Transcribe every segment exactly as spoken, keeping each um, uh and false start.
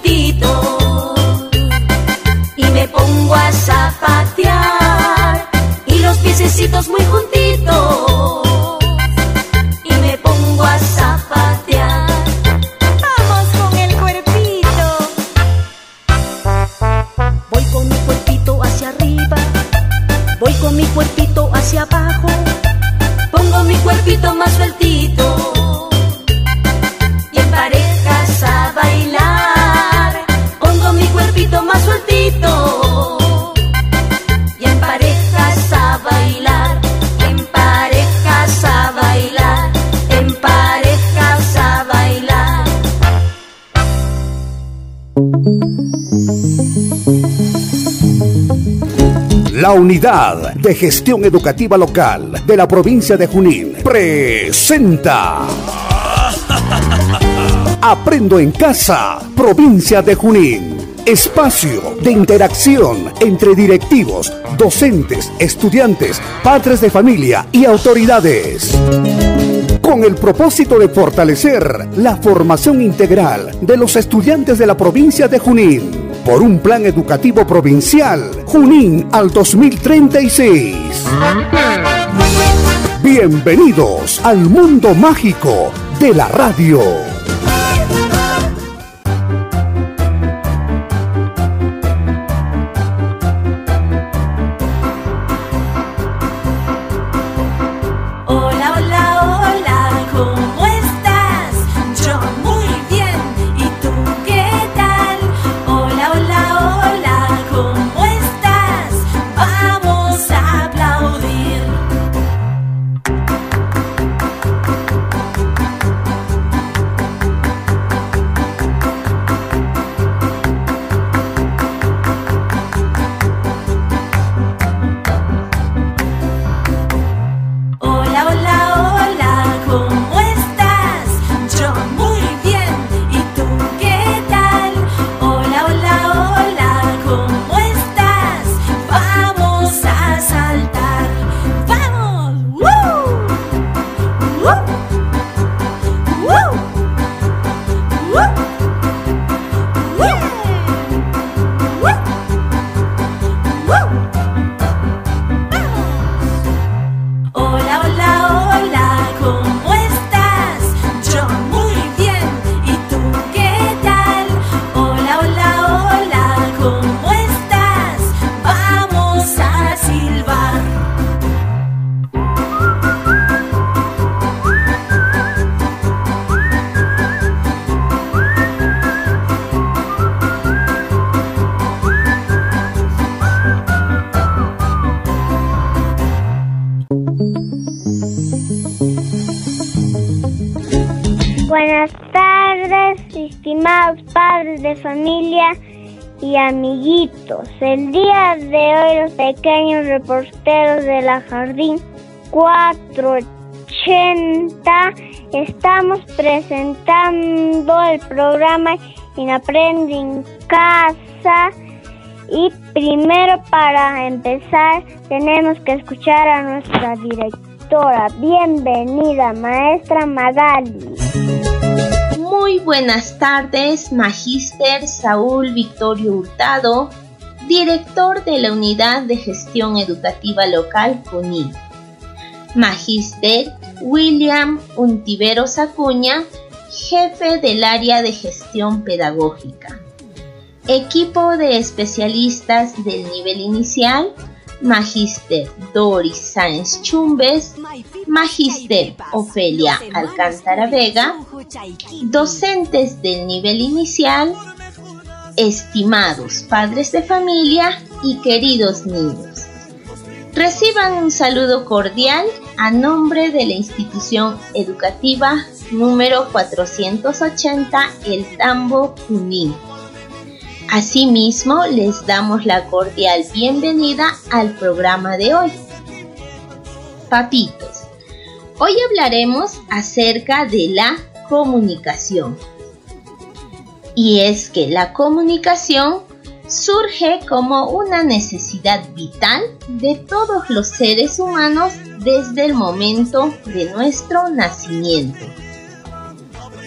juntito y me pongo a zapatear, y los piececitos muy juntitos y me pongo a zapatear. Vamos con el cuerpito. Voy con mi cuerpito hacia arriba, voy con mi cuerpito hacia abajo, pongo mi cuerpito más sueltito. La Unidad de Gestión Educativa Local de la provincia de Junín presenta Aprendo en Casa, provincia de Junín. Espacio de interacción entre directivos, docentes, estudiantes, padres de familia y autoridades, con el propósito de fortalecer la formación integral de los estudiantes de la provincia de Junín, por un plan educativo provincial Junín al dos mil treinta y seis. Bienvenidos al mundo mágico de la radio. De familia y amiguitos, el día de hoy los pequeños reporteros de la Jardín cuatrocientos ochenta estamos presentando el programa en Aprende en Casa, y primero, para empezar, tenemos que escuchar a nuestra directora. Bienvenida, maestra Magali. Muy buenas tardes, Magíster Saúl Victorio Hurtado, director de la Unidad de Gestión Educativa Local Junín. Magíster William Untiveros Sacuña, jefe del área de gestión pedagógica. Equipo de especialistas del nivel inicial: Magíster Doris Sáenz Chumbes, Magíster Ofelia Alcántara Vega, docentes del nivel inicial, estimados padres de familia y queridos niños. Reciban un saludo cordial a nombre de la institución educativa número cuatrocientos ochenta, El Tambo, Junín. Asimismo, les damos la cordial bienvenida al programa de hoy. Papitos, hoy hablaremos acerca de la comunicación. Y es que la comunicación surge como una necesidad vital de todos los seres humanos desde el momento de nuestro nacimiento.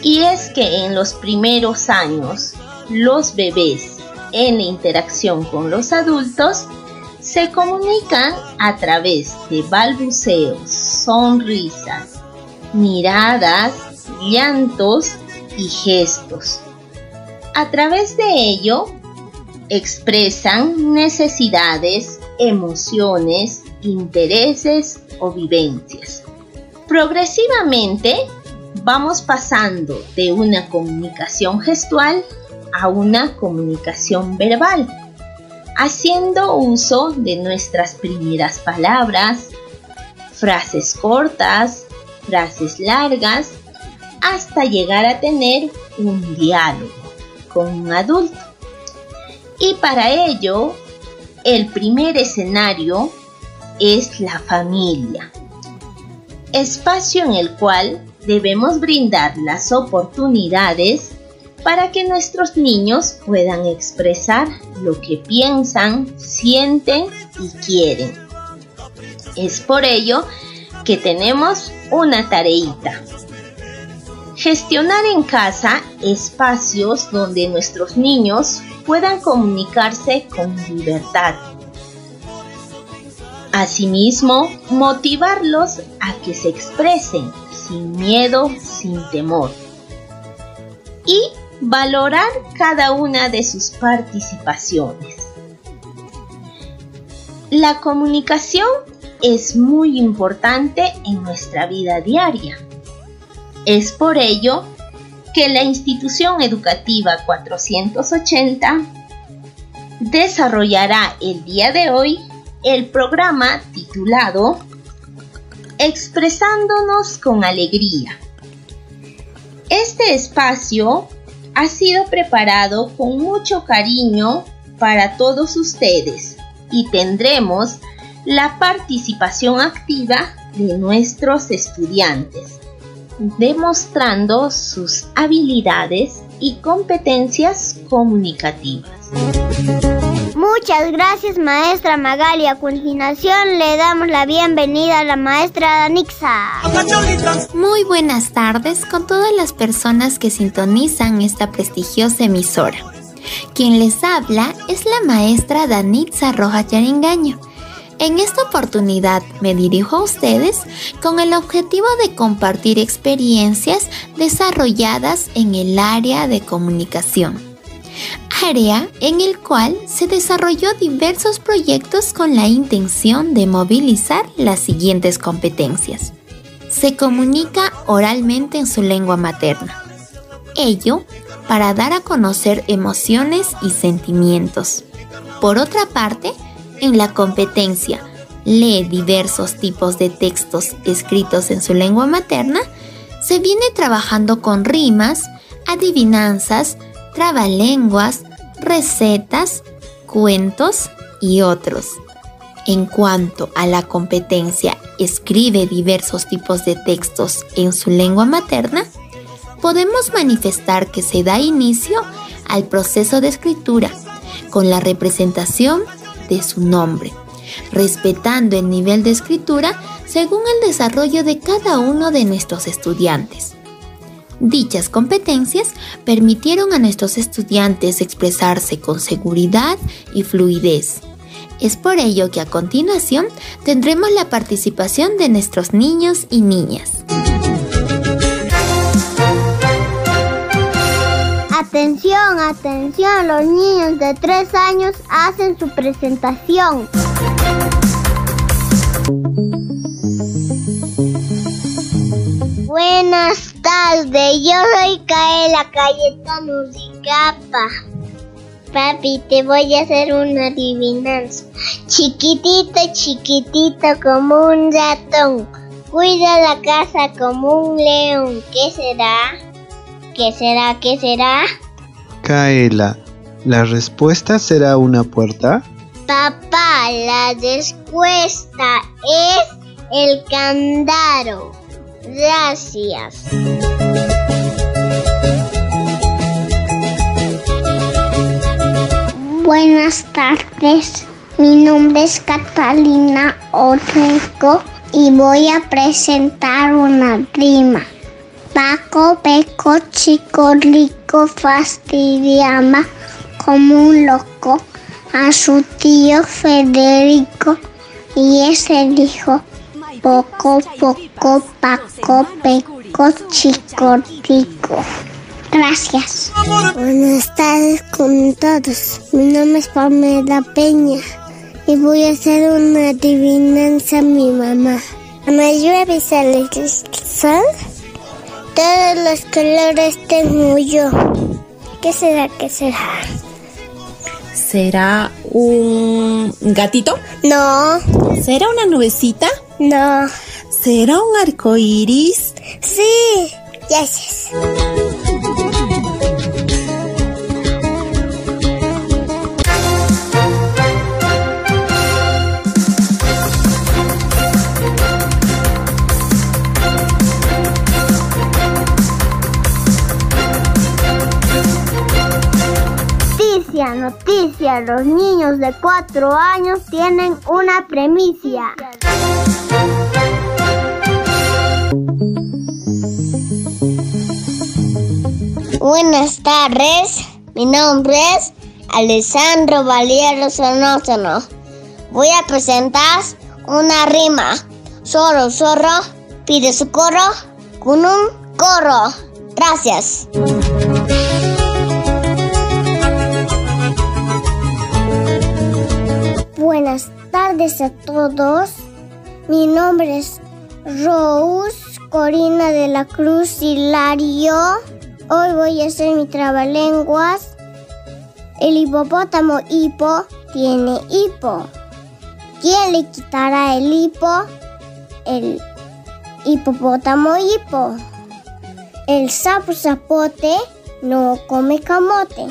Y es que en los primeros años los bebés en interacción con los adultos se comunican a través de balbuceos, sonrisas, miradas, llantos y gestos. A través de ello, expresan necesidades, emociones, intereses o vivencias. Progresivamente, vamos pasando de una comunicación gestual a una comunicación verbal, haciendo uso de nuestras primeras palabras, frases cortas, frases largas, hasta llegar a tener un diálogo con un adulto. Y para ello, el primer escenario es la familia, espacio en el cual debemos brindar las oportunidades para que nuestros niños puedan expresar lo que piensan, sienten y quieren. Es por ello que tenemos una tareita: gestionar en casa espacios donde nuestros niños puedan comunicarse con libertad. Asimismo, motivarlos a que se expresen sin miedo, sin temor. Y valorar cada una de sus participaciones. La comunicación es muy importante en nuestra vida diaria. Es por ello que la institución educativa cuatrocientos ochenta desarrollará el día de hoy el programa titulado Expresándonos con Alegría. Este espacio ha sido preparado con mucho cariño para todos ustedes y tendremos la participación activa de nuestros estudiantes, demostrando sus habilidades y competencias comunicativas. Muchas gracias, maestra Magali. A continuación le damos la bienvenida a la maestra Danixa. Muy buenas tardes con todas las personas que sintonizan esta prestigiosa emisora. Quien les habla es la maestra Danixa Rojas Yaringaño. En esta oportunidad me dirijo a ustedes con el objetivo de compartir experiencias desarrolladas en el área de comunicación, área en el cual se desarrolló diversos proyectos con la intención de movilizar las siguientes competencias. Se comunica oralmente en su lengua materna, ello para dar a conocer emociones y sentimientos. Por otra parte, en la competencia lee diversos tipos de textos escritos en su lengua materna, se viene trabajando con rimas, adivinanzas, trabalenguas, recetas, cuentos y otros. En cuanto a la competencia escribe diversos tipos de textos en su lengua materna, podemos manifestar que se da inicio al proceso de escritura con la representación de su nombre, respetando el nivel de escritura según el desarrollo de cada uno de nuestros estudiantes. Dichas competencias permitieron a nuestros estudiantes expresarse con seguridad y fluidez. Es por ello que a continuación tendremos la participación de nuestros niños y niñas. Atención, atención, los niños de tres años hacen su presentación. Buenas tardes, yo soy Caela Cayerta Nuricapa. Papi, te voy a hacer una adivinanza. Chiquitito, chiquitito como un ratón, cuida la casa como un león. ¿Qué será? ¿Qué será? ¿Qué será? Caela, ¿la respuesta será una puerta? Papá, la respuesta es el candado. Gracias. Buenas tardes, mi nombre es Catalina Orozco y voy a presentar una rima. Paco, peco, chico, rico, fastidiaba como un loco a su tío Federico, y ese dijo: poco, poco, Paco, peco, chico, rico. Gracias. Buenas tardes con todos. Mi nombre es Pamela Peña y voy a hacer una adivinanza a mi mamá. Cuando llueve sale el sol, todos los colores tengo yo. ¿Qué será? ¿Qué será? ¿Será un gatito? No. ¿Será una nubecita? No. ¿Será un arco iris? Sí. Gracias. Noticia, los niños de cuatro años tienen una premicia. Buenas tardes, mi nombre es Alessandro Valiero Zornózono. Voy a presentar una rima. Zorro, zorro, pide socorro con un corro. Gracias. Buenas tardes a todos. Mi nombre es Rose Corina de la Cruz Hilario. Hoy voy a hacer mi trabalenguas. El hipopótamo hipo tiene hipo. ¿Quién le quitará el hipo? El hipopótamo hipo. El sapo zapote no come camote.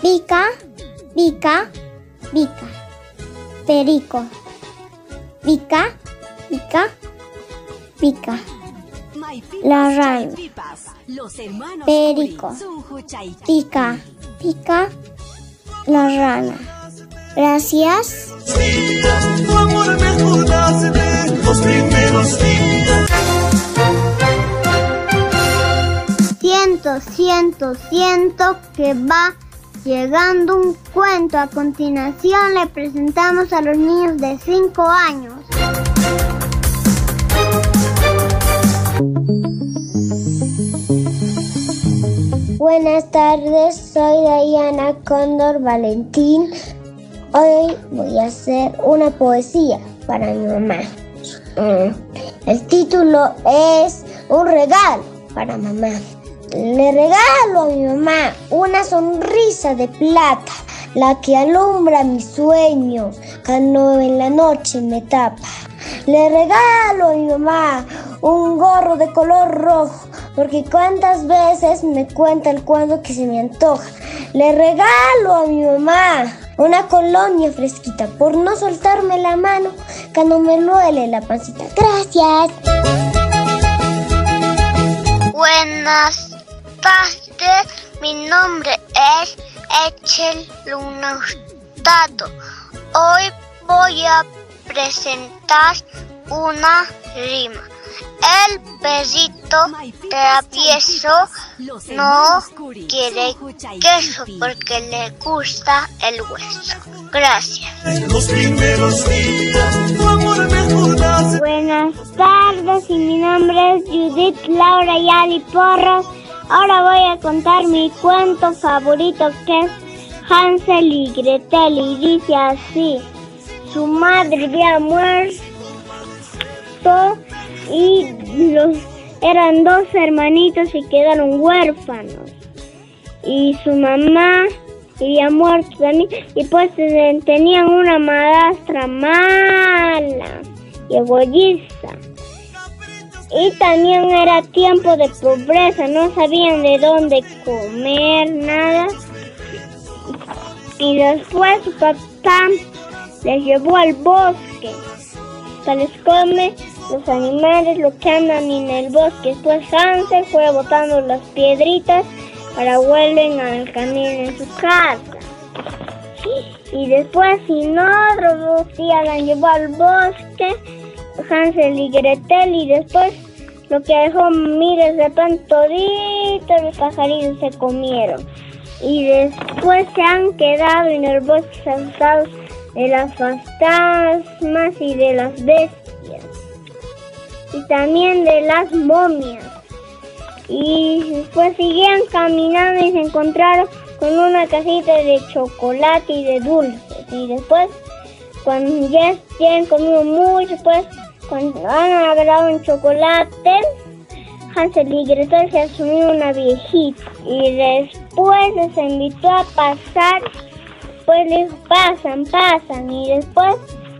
Pica, pica, pica. Perico. Pica, pica, pica. La rana. Perico. Pica, pica, la rana. Gracias. Tu amor me acordaste de los primeros días. Siento, siento, siento que va llegando un cuento. A continuación le presentamos a los niños de cinco años. Buenas tardes, soy Diana Cóndor Valentín. Hoy voy a hacer una poesía para mi mamá. El título es Un regalo para mamá. Le regalo a mi mamá una sonrisa de plata, la que alumbra mis sueños cuando en la noche me tapa. Le regalo a mi mamá un gorro de color rojo, porque cuántas veces me cuenta el cuento que se me antoja. Le regalo a mi mamá una colonia fresquita, por no soltarme la mano cuando me duele la pancita. Gracias. Buenas tardes, mi nombre es Echel Lunastado. Hoy voy a presentar una rima. El perrito travieso no quiere queso porque le gusta el hueso. Gracias. Buenas tardes, y mi nombre es Judith Laura Yali Porras. Ahora voy a contar mi cuento favorito, que es Hansel y Gretel, y dice así. Su madre había muerto y los, eran dos hermanitos y quedaron huérfanos. Y su mamá había muerto también, y pues tenían una madrastra mala y egoísta. Y también era tiempo de pobreza, no sabían de dónde comer, nada. Y después su papá les llevó al bosque para les comer los animales, lo que andan en el bosque. Después Hansel fue botando las piedritas para vuelven al camino en su casa. Y después, sin otro día, la llevó al bosque Hansel y Gretel, y después lo que dejó miles de pan, toditos los pajarillos se comieron. Y después se han quedado en el bosque saltados de las fantasmas y de las bestias, y también de las momias. Y después siguieron caminando y se encontraron con una casita de chocolate y de dulces. Y después, cuando ya tienen comido mucho, pues cuando han agarrado un chocolate, Hansel y Gretel se asumió una viejita. Y después les invitó a pasar, pues les dijo, pasan, pasan. Y después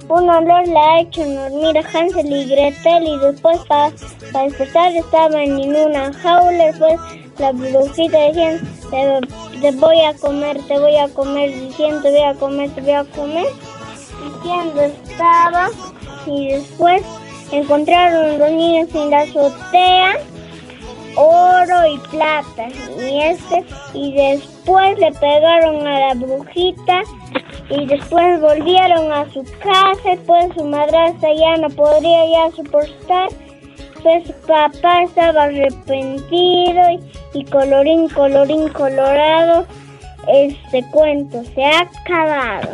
un olor la ha hecho dormir a Hansel y Gretel, y después para pa despertar estaban en una jaula. Después la brujita decía, te, te voy a comer, te voy a comer, diciendo, te voy a comer, te voy a comer, diciendo estaba. Y después encontraron los niños en la azotea oro y plata, y este, y después le pegaron a la brujita, y después volvieron a su casa. Y pues su madrastra ya no podría ya soportar, pues su papá estaba arrepentido, y, y colorín, colorín colorado, este cuento se ha acabado.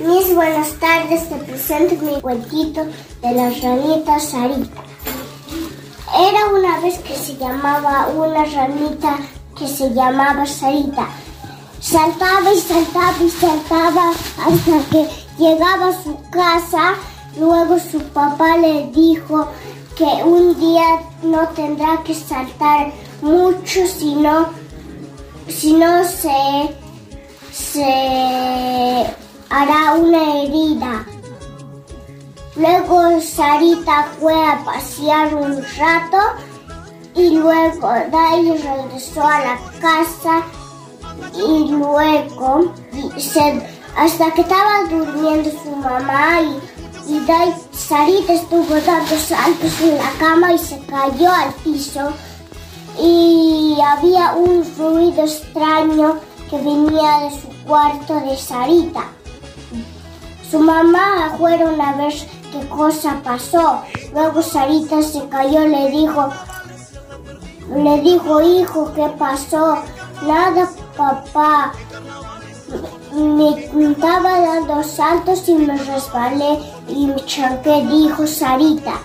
Mis buenas tardes, te presento mi cuentito de las ranitas Sarita. Era una vez que se llamaba una ranita que se llamaba Sarita. Saltaba y saltaba y saltaba hasta que llegaba a su casa. Luego su papá le dijo que un día no tendrá que saltar mucho, sino, sino se... se... hará una herida. Luego Sarita fue a pasear un rato y luego de ahí regresó a la casa, y luego se, hasta que estaba durmiendo su mamá, y, y de ahí Sarita estuvo dando saltos en la cama y se cayó al piso, y había un ruido extraño que venía de su cuarto de Sarita. Su mamá fueron a ver qué cosa pasó. Luego Sarita se cayó, le dijo, le dijo, hijo, ¿qué pasó? Nada, papá. Me, me estaba dando saltos y me resbalé y me chanqué, dijo Sarita.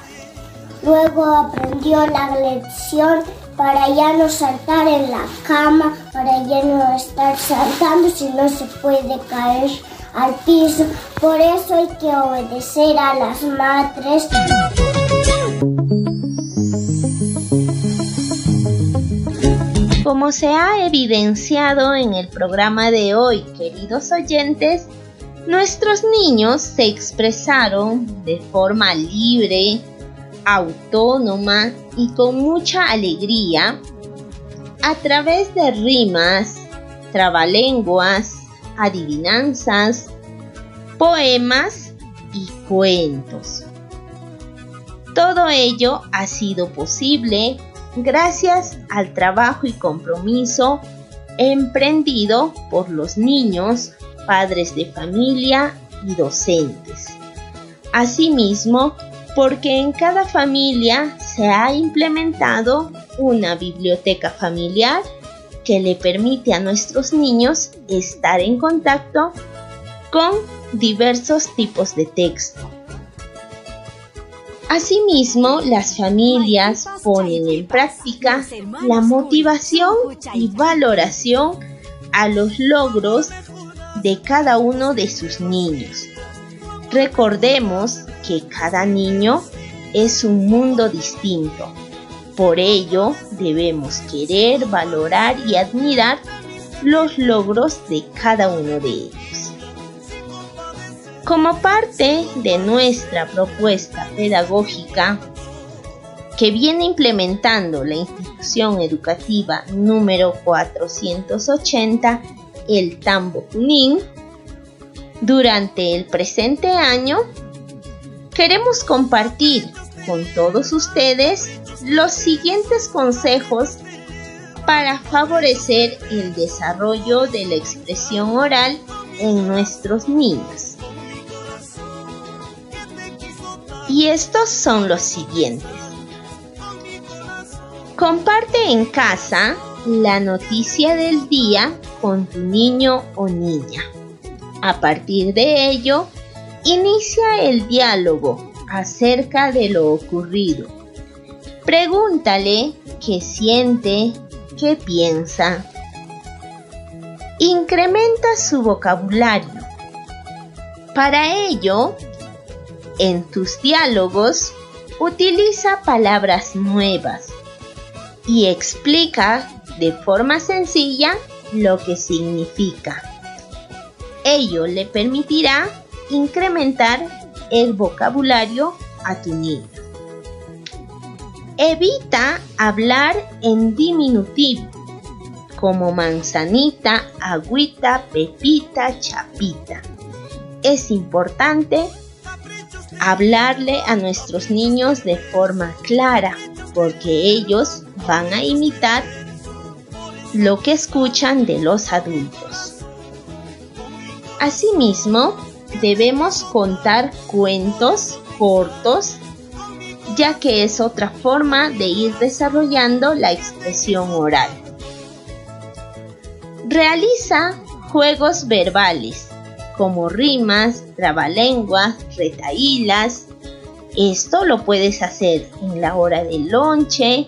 Luego aprendió la lección para ya no saltar en la cama, para ya no estar saltando si no se puede caer al piso. Por eso hay que obedecer a las madres. Como se ha evidenciado en el programa de hoy, queridos oyentes, nuestros niños se expresaron de forma libre, autónoma y con mucha alegría a través de rimas, trabalenguas, adivinanzas, poemas y cuentos. Todo ello ha sido posible gracias al trabajo y compromiso emprendido por los niños, padres de familia y docentes. Asimismo, porque en cada familia se ha implementado una biblioteca familiar que le permite a nuestros niños estar en contacto con diversos tipos de texto. Asimismo, las familias ponen en práctica la motivación y valoración a los logros de cada uno de sus niños. Recordemos que cada niño es un mundo distinto. Por ello, debemos querer, valorar y admirar los logros de cada uno de ellos. Como parte de nuestra propuesta pedagógica que viene implementando la institución educativa número cuatrocientos ochenta, El Tambo Junín, durante el presente año queremos compartir con todos ustedes los siguientes consejos para favorecer el desarrollo de la expresión oral en nuestros niños. y estos son los siguientes. Comparte en casa la noticia del día con tu niño o niña. A partir de ello, inicia el diálogo acerca de lo ocurrido. Pregúntale qué siente, qué piensa. Incrementa su vocabulario. Para ello, en tus diálogos, utiliza palabras nuevas y explica de forma sencilla lo que significa. Ello le permitirá incrementar el vocabulario a tu niño. Evita hablar en diminutivo, como manzanita, agüita, pepita, chapita. Es importante hablarle a nuestros niños de forma clara, porque ellos van a imitar lo que escuchan de los adultos. Asimismo, debemos contar cuentos cortos, ya que es otra forma de ir desarrollando la expresión oral. Realiza juegos verbales, como rimas, trabalenguas, retahilas. Esto lo puedes hacer en la hora del lonche,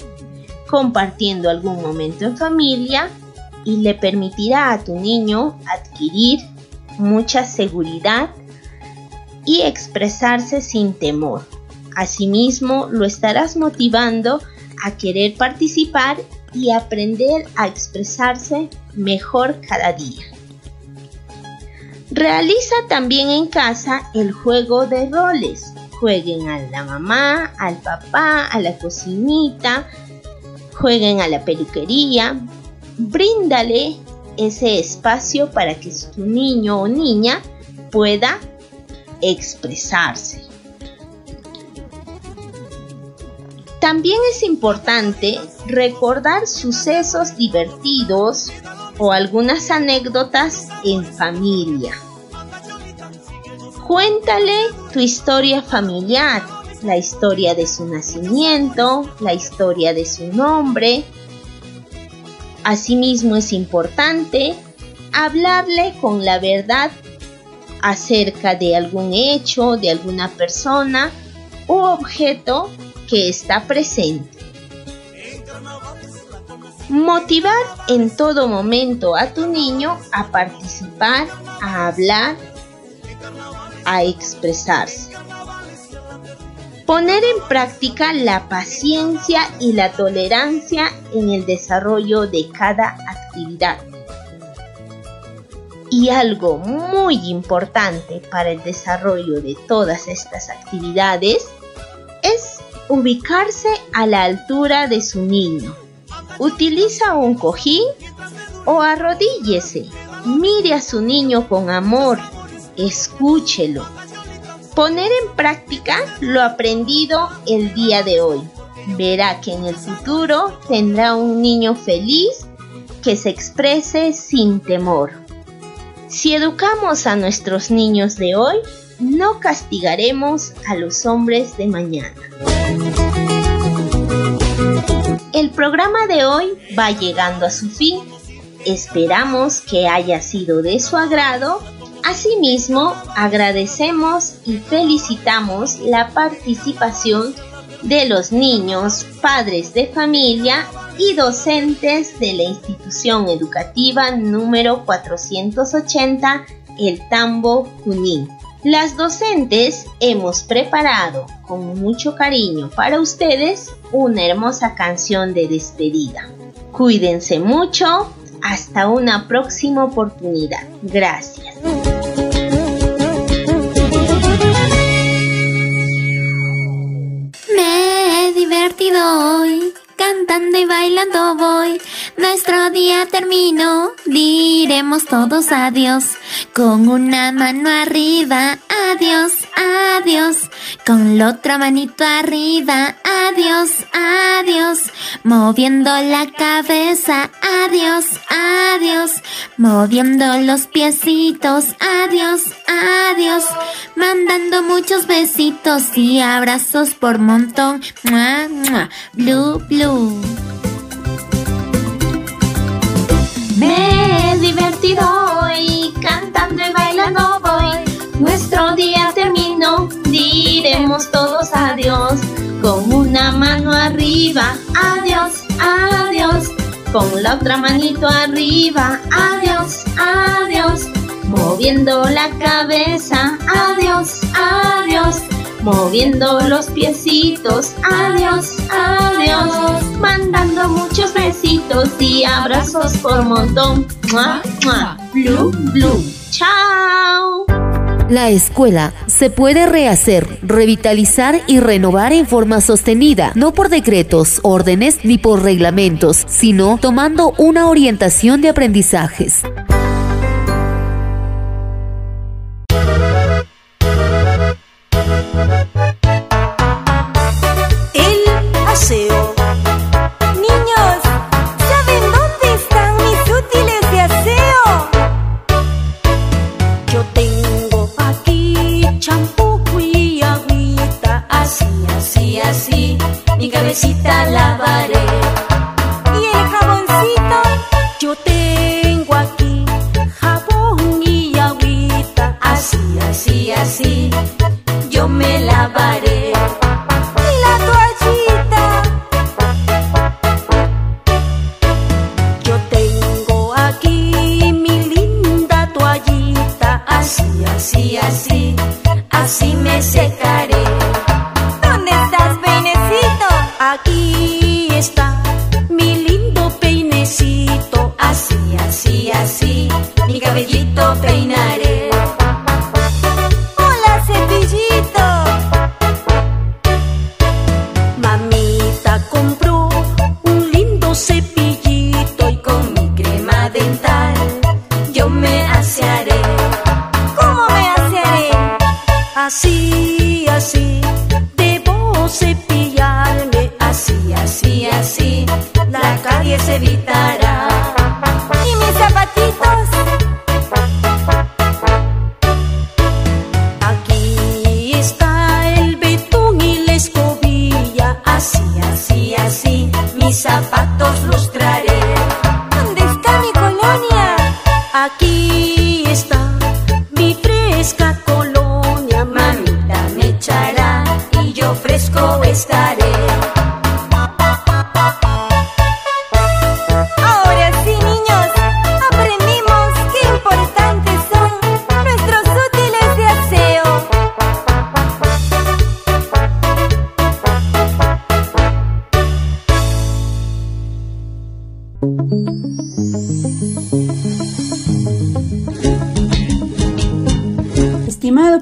compartiendo algún momento en familia, y le permitirá a tu niño adquirir mucha seguridad y expresarse sin temor. Asimismo, lo estarás motivando a querer participar y aprender a expresarse mejor cada día. Realiza también en casa el juego de roles. Jueguen a la mamá, al papá, a la cocinita, jueguen a la peluquería. Bríndale ese espacio para que tu niño o niña pueda expresarse. También es importante recordar sucesos divertidos o algunas anécdotas en familia. Cuéntale tu historia familiar, la historia de su nacimiento, la historia de su nombre. Asimismo, es importante hablarle con la verdad acerca de algún hecho, de alguna persona u objeto que está presente. Motivar en todo momento a tu niño a participar, a hablar, a expresarse. Poner en práctica la paciencia y la tolerancia en el desarrollo de cada actividad. Y algo muy importante para el desarrollo de todas estas actividades es ubicarse a la altura de su niño. Utiliza un cojín o arrodíllese. Mire a su niño con amor. Escúchelo. Poner en práctica lo aprendido el día de hoy. Verá que en el futuro tendrá un niño feliz que se exprese sin temor. Si educamos a nuestros niños de hoy, no castigaremos a los hombres de mañana. El programa de hoy va llegando a su fin. Esperamos que haya sido de su agrado. Asimismo, agradecemos y felicitamos la participación de los niños, padres de familia y docentes de la institución educativa número cuatrocientos ochenta, El Tambo, Junín. Las docentes hemos preparado con mucho cariño para ustedes una hermosa canción de despedida. Cuídense mucho, hasta una próxima oportunidad. Gracias. Me he divertido hoy, cantando y bailando voy. Nuestro día terminó, diremos todos adiós. Con una mano arriba, adiós, adiós. Con la otra manito arriba, adiós, adiós. Moviendo la cabeza, adiós, adiós. Moviendo los piecitos, adiós, adiós. Mandando muchos besitos y abrazos por montón. Mua, mua. Blue, blue. Me he divertido hoy, cantando y bailando voy. Nuestro día terminó, diremos todos adiós. Con una mano arriba, adiós, adiós. Con la otra manito arriba, adiós, adiós. Moviendo la cabeza, adiós, adiós. Moviendo los piecitos, adiós, adiós. Mandando muchos besitos y abrazos por montón. ¡Mua, mua! ¡Blu, blu! ¡Chao! La escuela se puede rehacer, revitalizar y renovar en forma sostenida, no por decretos, órdenes ni por reglamentos, sino tomando una orientación de aprendizajes.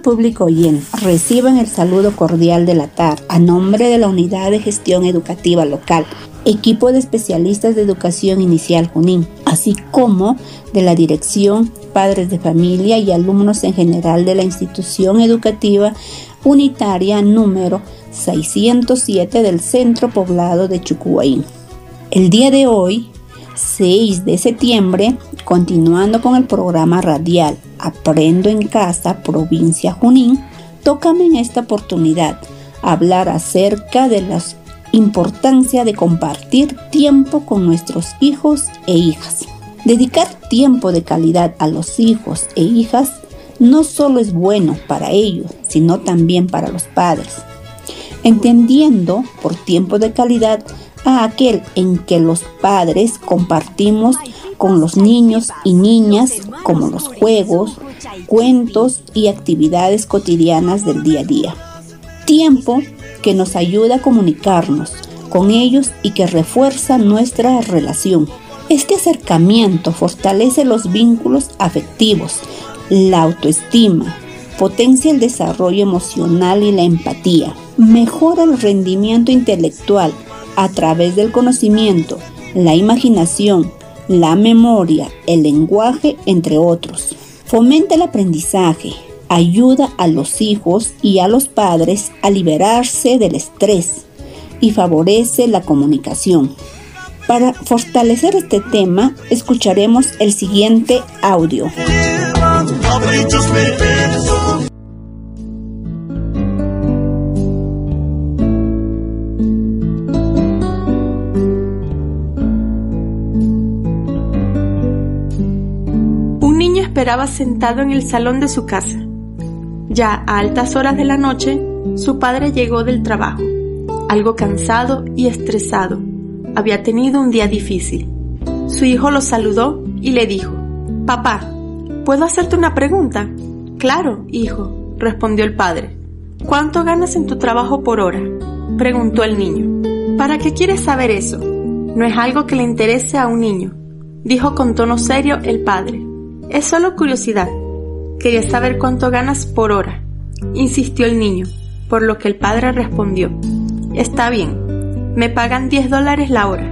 Público oyente, reciban el saludo cordial de la tarde a nombre de la Unidad de Gestión Educativa Local, equipo de especialistas de educación inicial Junín, así como de la dirección, padres de familia y alumnos en general de la institución educativa unitaria número seiscientos siete del centro poblado de Chucuaín. El día de hoy, seis de septiembre, continuando con el programa radial Aprendo en Casa, provincia Junín, tócame en esta oportunidad hablar acerca de la importancia de compartir tiempo con nuestros hijos e hijas. Dedicar tiempo de calidad a los hijos e hijas no solo es bueno para ellos, sino también para los padres, entendiendo por tiempo de calidad a aquel en que los padres compartimos con los niños y niñas, como los juegos, cuentos y actividades cotidianas del día a día. Tiempo que nos ayuda a comunicarnos con ellos y que refuerza nuestra relación. Este acercamiento fortalece los vínculos afectivos, la autoestima, potencia el desarrollo emocional y la empatía, mejora el rendimiento intelectual a través del conocimiento, la imaginación, la memoria, el lenguaje, entre otros. Fomenta el aprendizaje, ayuda a los hijos y a los padres a liberarse del estrés y favorece la comunicación. Para fortalecer este tema, escucharemos el siguiente audio. Un niño esperaba sentado en el salón de su casa. Ya a altas horas de la noche, su padre llegó del trabajo, algo cansado y estresado. Había tenido un día difícil. Su hijo lo saludó y le dijo: «Papá, ¿puedo hacerte una pregunta?» «Claro, hijo», respondió el padre. «¿Cuánto ganas en tu trabajo por hora?», preguntó el niño. «¿Para qué quieres saber eso? No es algo que le interese a un niño», dijo con tono serio el padre. «Es solo curiosidad. Quería saber cuánto ganas por hora», insistió el niño, por lo que el padre respondió: «Está bien. Me pagan diez dólares la hora».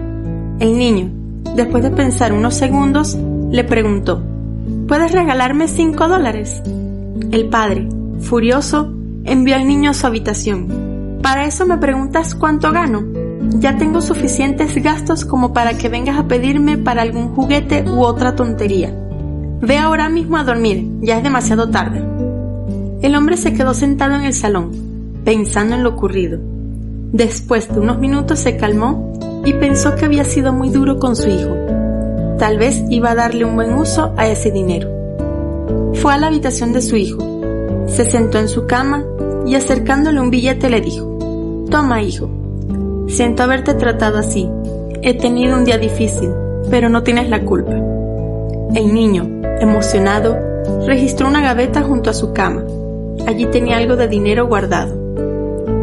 El niño, después de pensar unos segundos, le preguntó: «¿Puedes regalarme cinco dólares?». El padre, furioso, envió al niño a su habitación. «¿Para eso me preguntas cuánto gano? Ya tengo suficientes gastos como para que vengas a pedirme para algún juguete u otra tontería. Ve ahora mismo a dormir, ya es demasiado tarde». El hombre se quedó sentado en el salón, pensando en lo ocurrido. Después de unos minutos se calmó y pensó que había sido muy duro con su hijo. Tal vez iba a darle un buen uso a ese dinero. Fue a la habitación de su hijo, se sentó en su cama y acercándole un billete le dijo: «Toma, hijo, siento haberte tratado así. He tenido un día difícil, pero no tienes la culpa». El niño, emocionado, registró una gaveta junto a su cama. Allí tenía algo de dinero guardado.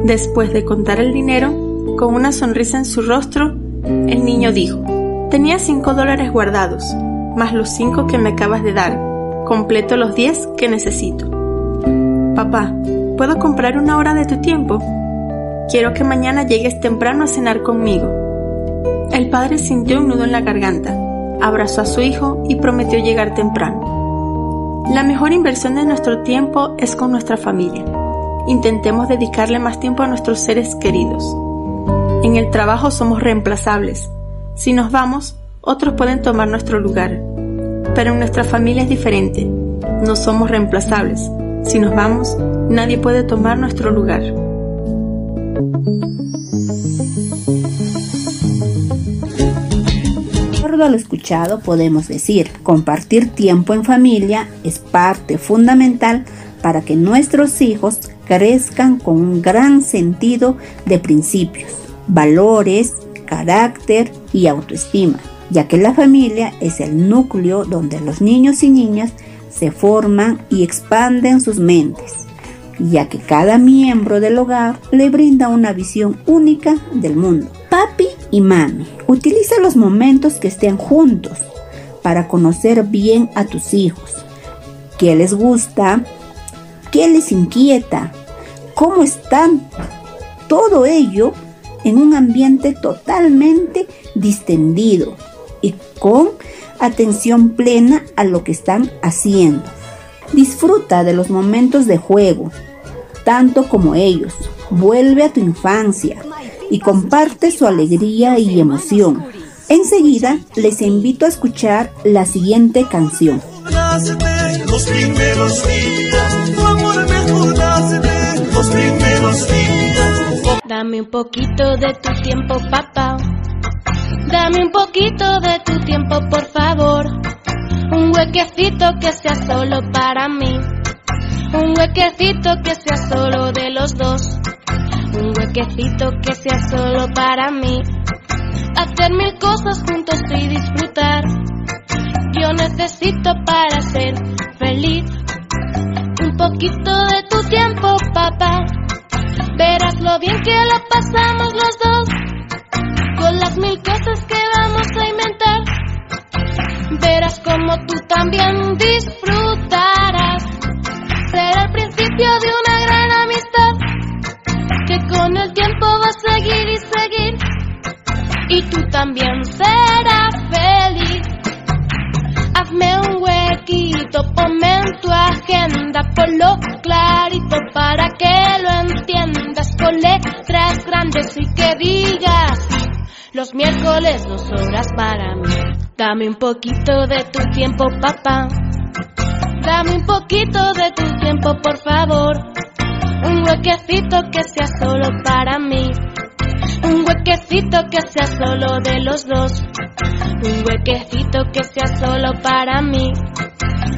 Después de contar el dinero, con una sonrisa en su rostro, el niño dijo: «Tenía cinco dólares guardados, más los cinco que me acabas de dar. Completo los diez que necesito». «Papá, ¿puedo comprar una hora de tu tiempo? Quiero que mañana llegues temprano a cenar conmigo». El padre sintió un nudo en la garganta, abrazó a su hijo y prometió llegar temprano. La mejor inversión de nuestro tiempo es con nuestra familia. Intentemos dedicarle más tiempo a nuestros seres queridos. En el trabajo somos reemplazables. Si nos vamos, otros pueden tomar nuestro lugar. Pero en nuestra familia es diferente. No somos reemplazables. Si nos vamos, nadie puede tomar nuestro lugar». Todo lo escuchado podemos decir: compartir tiempo en familia es parte fundamental para que nuestros hijos crezcan con un gran sentido de principios, valores, carácter y autoestima, ya que la familia es el núcleo donde los niños y niñas se forman y expanden sus mentes, ya que cada miembro del hogar le brinda una visión única del mundo. Papi y mami, utiliza los momentos que estén juntos para conocer bien a tus hijos, qué les gusta, qué les inquieta, cómo están, todo ello en un ambiente totalmente distendido y con atención plena a lo que están haciendo. Disfruta de los momentos de juego, tanto como ellos. Vuelve a tu infancia y comparte su alegría y emoción. Enseguida les invito a escuchar la siguiente canción. Los primeros días, tu amor me acordaste, los primeros días. Dame un poquito de tu tiempo, papá. Dame un poquito de tu tiempo, por favor. Un huequecito que sea solo para mí. Un huequecito que sea solo de los dos. Un huequecito que sea solo para mí. Hacer mil cosas juntos y disfrutar. Yo necesito para ser feliz un poquito de tu tiempo, papá. Verás lo bien que lo pasamos los dos, con las mil cosas que vamos a inventar. Verás como tú también disfrutarás. Será el principio de una gran amistad, que con el tiempo va a seguir y seguir. Y tú también serás feliz. Hazme un huequito. clarito, ponen tu agenda, ponlo clarito para que lo entiendas, con letras grandes y que digas: los miércoles dos horas para mí. Dame un poquito de tu tiempo, papá. Dame un poquito de tu tiempo, por favor. Un huequecito que sea solo para mí. Un huequecito que sea solo de los dos. Un huequecito que sea solo para mí.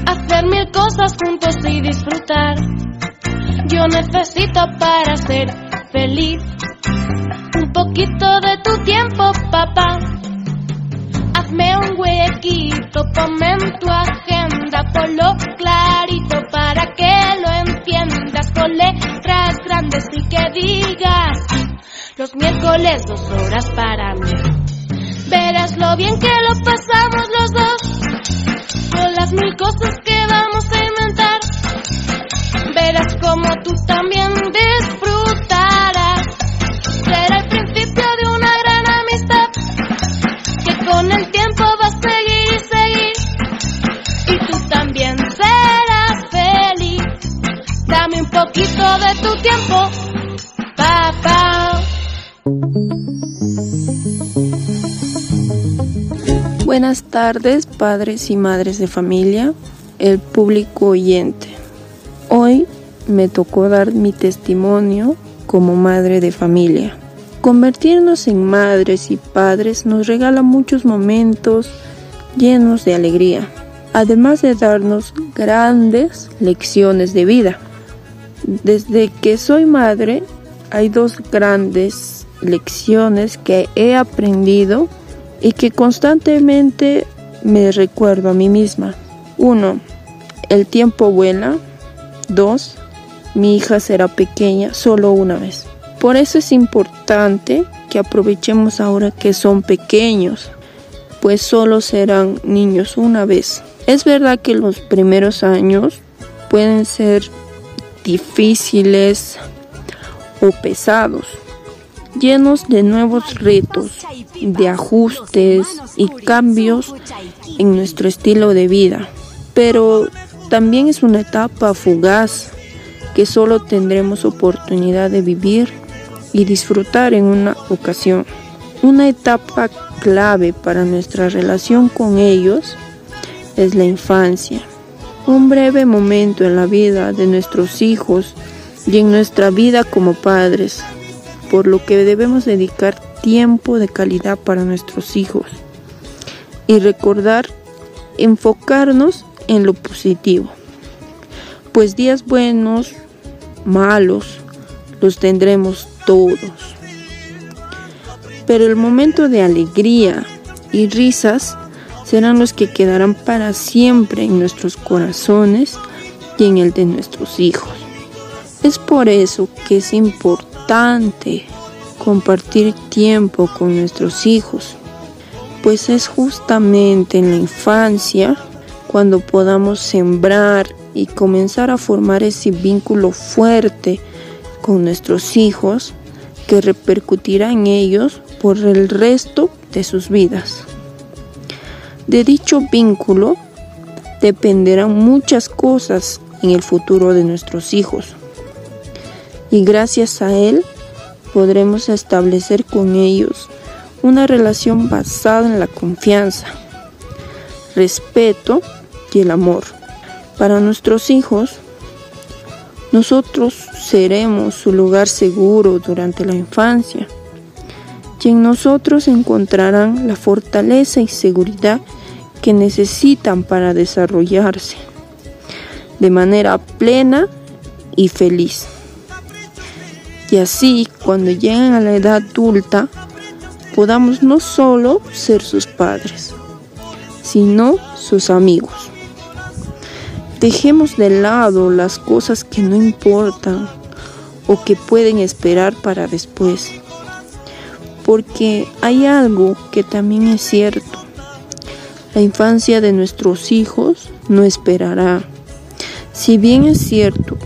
Hacer mil cosas juntos y disfrutar. Yo necesito para ser feliz. Un poquito de tu tiempo, papá. Hazme un huequito, ponme en tu agenda, ponlo clarito para que lo entiendas, con letras grandes y que digas: los miércoles dos horas para mí. Verás lo bien que lo pasamos los dos, con las mil cosas que vamos a inventar. Verás como tú también disfrutarás. Será el principio de una gran amistad que con el tiempo va a seguir y seguir. Y tú también serás feliz. Dame un poquito de tu tiempo, papá. Buenas tardes, padres y madres de familia, el público oyente. Hoy me tocó dar mi testimonio como madre de familia. Convertirnos en madres y padres nos regala muchos momentos llenos de alegría, además de darnos grandes lecciones de vida. Desde que soy madre, hay dos grandes lecciones que he aprendido y que constantemente me recuerdo a mí misma. Uno, el tiempo vuela. Dos, mi hija será pequeña solo una vez. Por eso es importante que aprovechemos ahora que son pequeños, pues solo serán niños una vez. Es verdad que los primeros años pueden ser difíciles o pesados, llenos de nuevos retos, de ajustes y cambios en nuestro estilo de vida. Pero también es una etapa fugaz, que solo tendremos oportunidad de vivir y disfrutar en una ocasión. Una etapa clave para nuestra relación con ellos es la infancia. Un breve momento en la vida de nuestros hijos y en nuestra vida como padres, por lo que debemos dedicar tiempo de calidad para nuestros hijos y recordar enfocarnos en lo positivo, pues días buenos, malos, los tendremos todos. Pero el momento de alegría y risas serán los que quedarán para siempre en nuestros corazones y en el de nuestros hijos. Es por eso que es importante compartir tiempo con nuestros hijos, pues es justamente en la infancia cuando podamos sembrar y comenzar a formar ese vínculo fuerte con nuestros hijos que repercutirá en ellos por el resto de sus vidas. De dicho vínculo dependerán muchas cosas en el futuro de nuestros hijos, y gracias a él podremos establecer con ellos una relación basada en la confianza, respeto y el amor. Para nuestros hijos, nosotros seremos su lugar seguro durante la infancia, y en nosotros encontrarán la fortaleza y seguridad que necesitan para desarrollarse de manera plena y feliz. Y así, cuando lleguen a la edad adulta, podamos no solo ser sus padres, sino sus amigos. Dejemos de lado las cosas que no importan o que pueden esperar para después, porque hay algo que también es cierto: la infancia de nuestros hijos no esperará. Si bien es cierto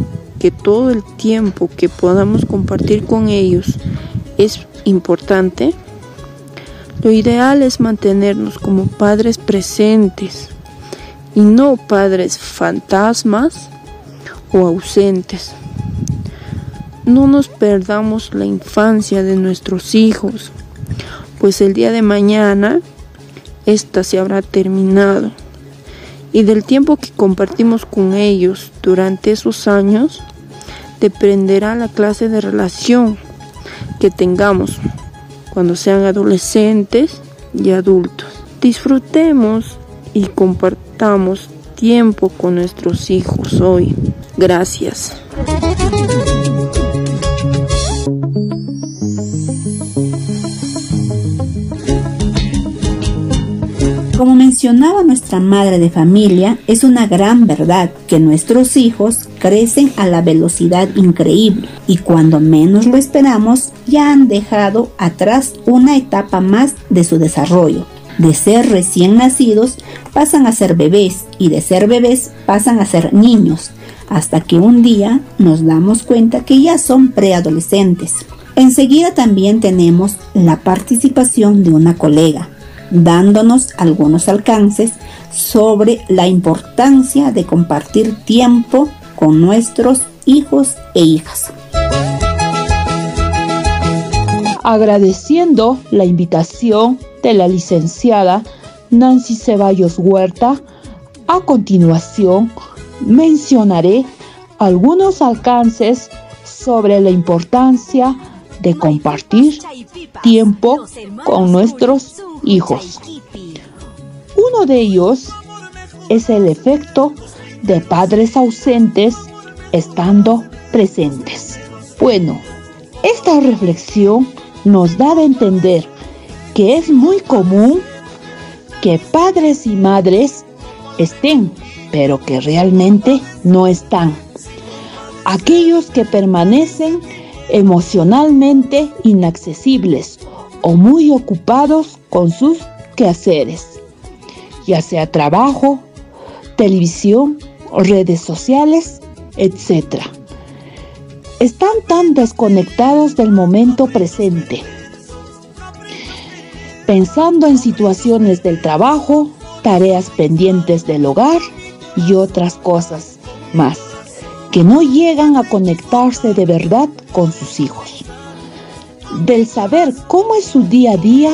que todo el tiempo que podamos compartir con ellos es importante, lo ideal es mantenernos como padres presentes y no padres fantasmas o ausentes. No nos perdamos la infancia de nuestros hijos, pues el día de mañana esta se habrá terminado, y del tiempo que compartimos con ellos durante esos años dependerá la clase de relación que tengamos cuando sean adolescentes y adultos. Disfrutemos y compartamos tiempo con nuestros hijos hoy. Gracias. Como mencionaba nuestra madre de familia, es una gran verdad que nuestros hijos crecen a la velocidad increíble y cuando menos lo esperamos ya han dejado atrás una etapa más de su desarrollo. De ser recién nacidos pasan a ser bebés y de ser bebés pasan a ser niños, hasta que un día nos damos cuenta que ya son preadolescentes. Enseguida también tenemos la participación de una colega, dándonos algunos alcances sobre la importancia de compartir tiempo con nuestros hijos e hijas. Agradeciendo la invitación de la licenciada Nancy Ceballos Huerta, a continuación mencionaré algunos alcances sobre la importancia de compartir tiempo con nuestros hijos. Uno de ellos es el efecto de padres ausentes estando presentes. Bueno, esta reflexión nos da de entender que es muy común que padres y madres estén, pero que realmente no están. Aquellos que permanecen emocionalmente inaccesibles o muy ocupados con sus quehaceres, ya sea trabajo, televisión, redes sociales, etcétera. Están tan desconectados del momento presente, pensando en situaciones del trabajo, tareas pendientes del hogar y otras cosas más, que no llegan a conectarse de verdad con sus hijos. Del saber cómo es su día a día,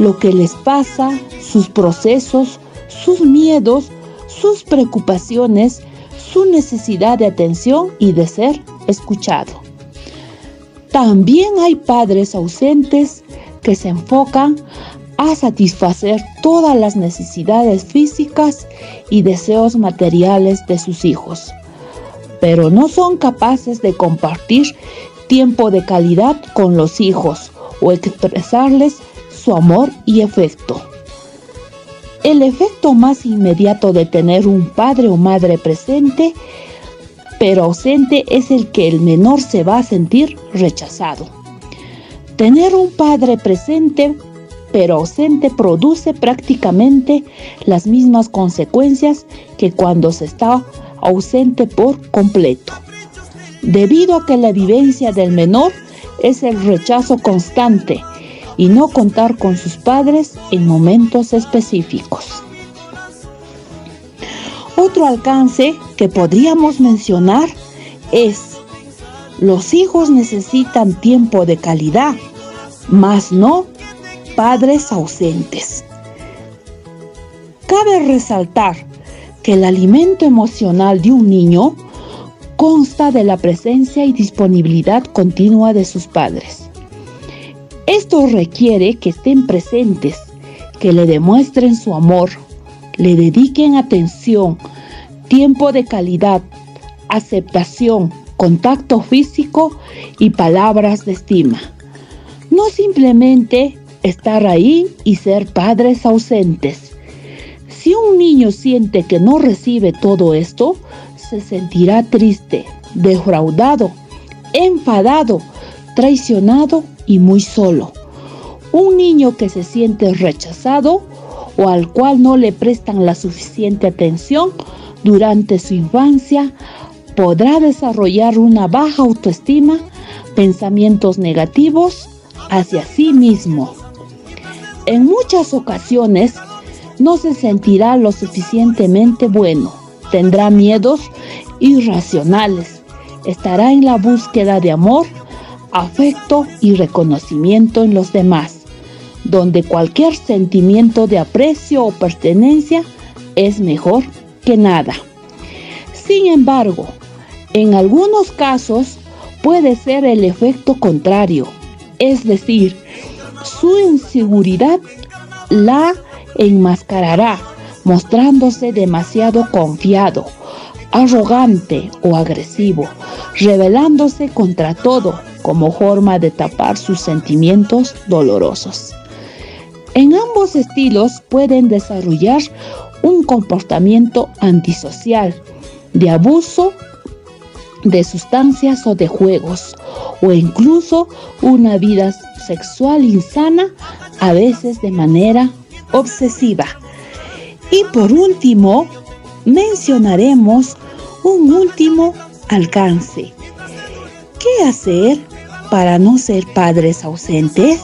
lo que les pasa, sus procesos, sus miedos, sus preocupaciones, su necesidad de atención y de ser escuchado. También hay padres ausentes que se enfocan a satisfacer todas las necesidades físicas y deseos materiales de sus hijos, pero no son capaces de compartir tiempo de calidad con los hijos o expresarles su amor y afecto. El efecto más inmediato de tener un padre o madre presente pero ausente es el que el menor se va a sentir rechazado. Tener un padre presente pero ausente produce prácticamente las mismas consecuencias que cuando se está ausente por completo, debido a que la vivencia del menor es el rechazo constante y no contar con sus padres en momentos específicos. Otro alcance que podríamos mencionar es: los hijos necesitan tiempo de calidad, más no padres ausentes. Cabe resaltar que el alimento emocional de un niño consta de la presencia y disponibilidad continua de sus padres. Esto requiere que estén presentes, que le demuestren su amor, le dediquen atención, tiempo de calidad, aceptación, contacto físico y palabras de estima. No simplemente estar ahí y ser padres ausentes. Si un niño siente que no recibe todo esto, se sentirá triste, defraudado, enfadado, traicionado y muy solo. Un niño que se siente rechazado o al cual no le prestan la suficiente atención durante su infancia podrá desarrollar una baja autoestima, pensamientos negativos hacia sí mismo. En muchas ocasiones no se sentirá lo suficientemente bueno, tendrá miedos irracionales, estará en la búsqueda de amor, afecto y reconocimiento en los demás, donde cualquier sentimiento de aprecio o pertenencia es mejor que nada. Sin embargo, en algunos casos puede ser el efecto contrario, es decir, su inseguridad la enmascarará, mostrándose demasiado confiado, arrogante o agresivo, rebelándose contra todo como forma de tapar sus sentimientos dolorosos. En ambos estilos pueden desarrollar un comportamiento antisocial, de abuso de sustancias o de juegos, o incluso una vida sexual insana, a veces de manera obsesiva. Y por último, mencionaremos un último alcance. ¿Qué hacer para no ser padres ausentes?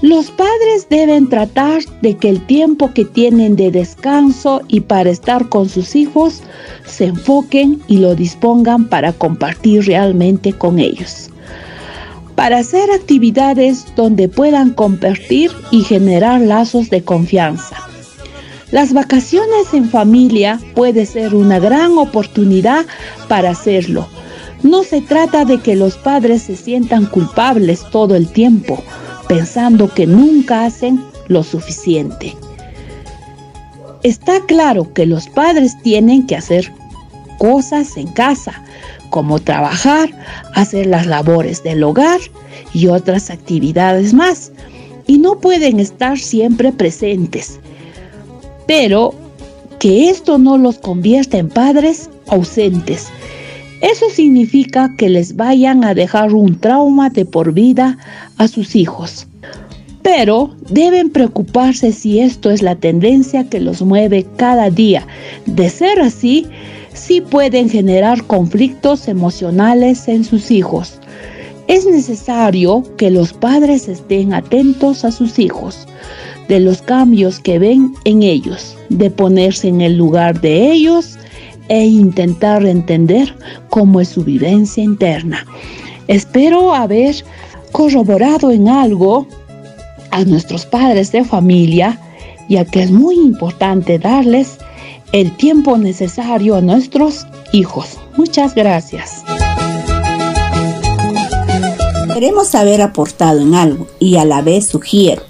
Los padres deben tratar de que el tiempo que tienen de descanso y para estar con sus hijos se enfoquen y lo dispongan para compartir realmente con ellos, para hacer actividades donde puedan compartir y generar lazos de confianza. Las vacaciones en familia puede ser una gran oportunidad para hacerlo. No se trata de que los padres se sientan culpables todo el tiempo, pensando que nunca hacen lo suficiente. Está claro que los padres tienen que hacer cosas en casa, como trabajar, hacer las labores del hogar y otras actividades más, y no pueden estar siempre presentes, pero que esto no los convierta en padres ausentes. Eso significa que les vayan a dejar un trauma de por vida a sus hijos. Pero deben preocuparse si esto es la tendencia que los mueve cada día. De ser así, sí pueden generar conflictos emocionales en sus hijos. Es necesario que los padres estén atentos a sus hijos, de los cambios que ven en ellos, de ponerse en el lugar de ellos e intentar entender cómo es su vivencia interna. Espero haber corroborado en algo a nuestros padres de familia, ya que es muy importante darles el tiempo necesario a nuestros hijos. Muchas gracias. Queremos haber aportado en algo y a la vez sugiero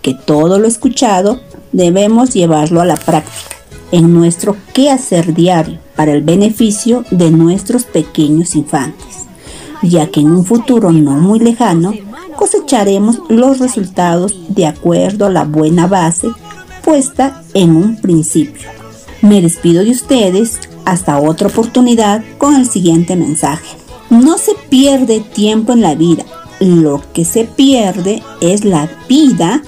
que todo lo escuchado debemos llevarlo a la práctica en nuestro quehacer diario para el beneficio de nuestros pequeños infantes, ya que en un futuro no muy lejano cosecharemos los resultados de acuerdo a la buena base puesta en un principio. Me despido de ustedes hasta otra oportunidad con el siguiente mensaje. No se pierde tiempo en la vida, lo que se pierde es la vida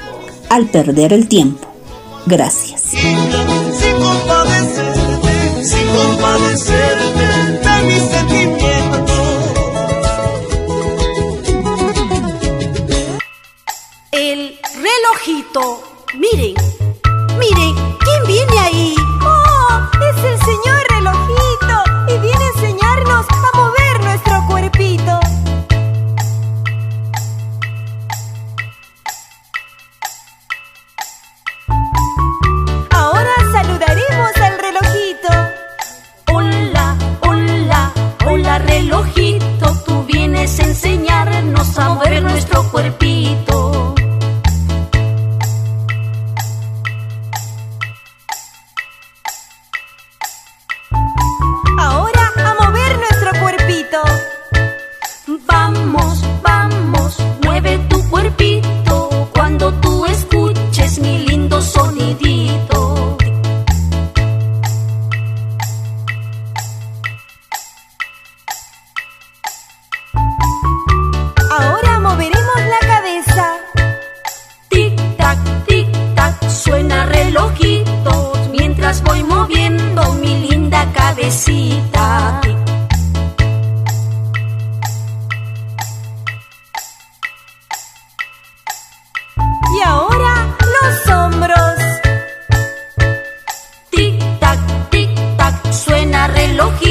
al perder el tiempo. Gracias. El relojito, miren, miren, ¿quién viene ahí? ¡Oh, es el señor relojito! Y viene a enseñarnos a mover nuestro cuerpito. Ahora saludaremos al relojito. ¡Hola!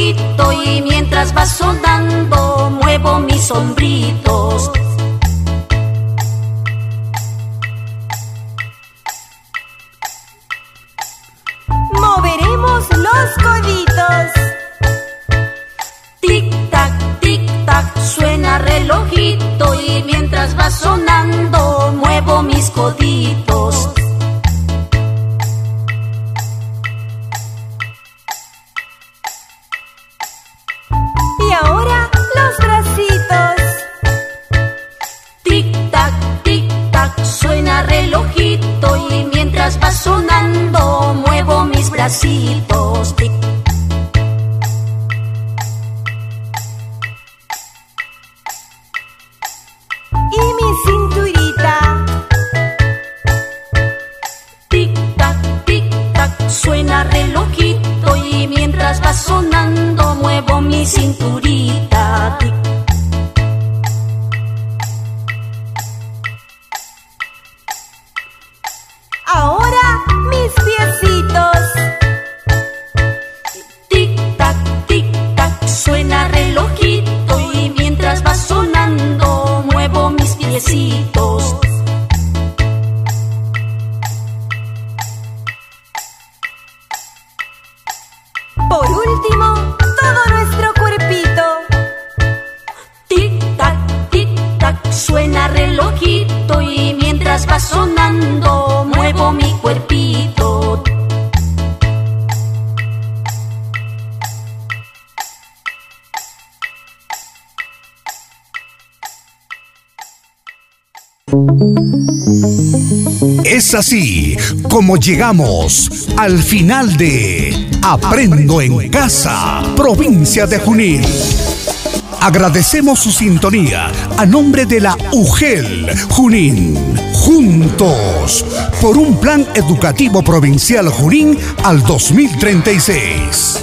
solito y mientras va sonando muevo mis hombritos. Moveremos los coditos. Tic tac, tic tac, suena relojito y mientras va sonando muevo mis coditos. Relojito y mientras va sonando muevo mis bracitos. Tic. Y mi cinturita. Tic tac, tic tac, suena relojito y mientras va sonando muevo mi cinturita. Tic. Por último, todo nuestro cuerpito. Tic tac, tic tac, suena relojito y mientras va sonando muevo mi cuerpito. Es así como llegamos al final de Aprendo en Casa, provincia de Junín. Agradecemos su sintonía a nombre de la UGEL Junín. Juntos por un plan educativo provincial Junín al dos mil treinta y seis.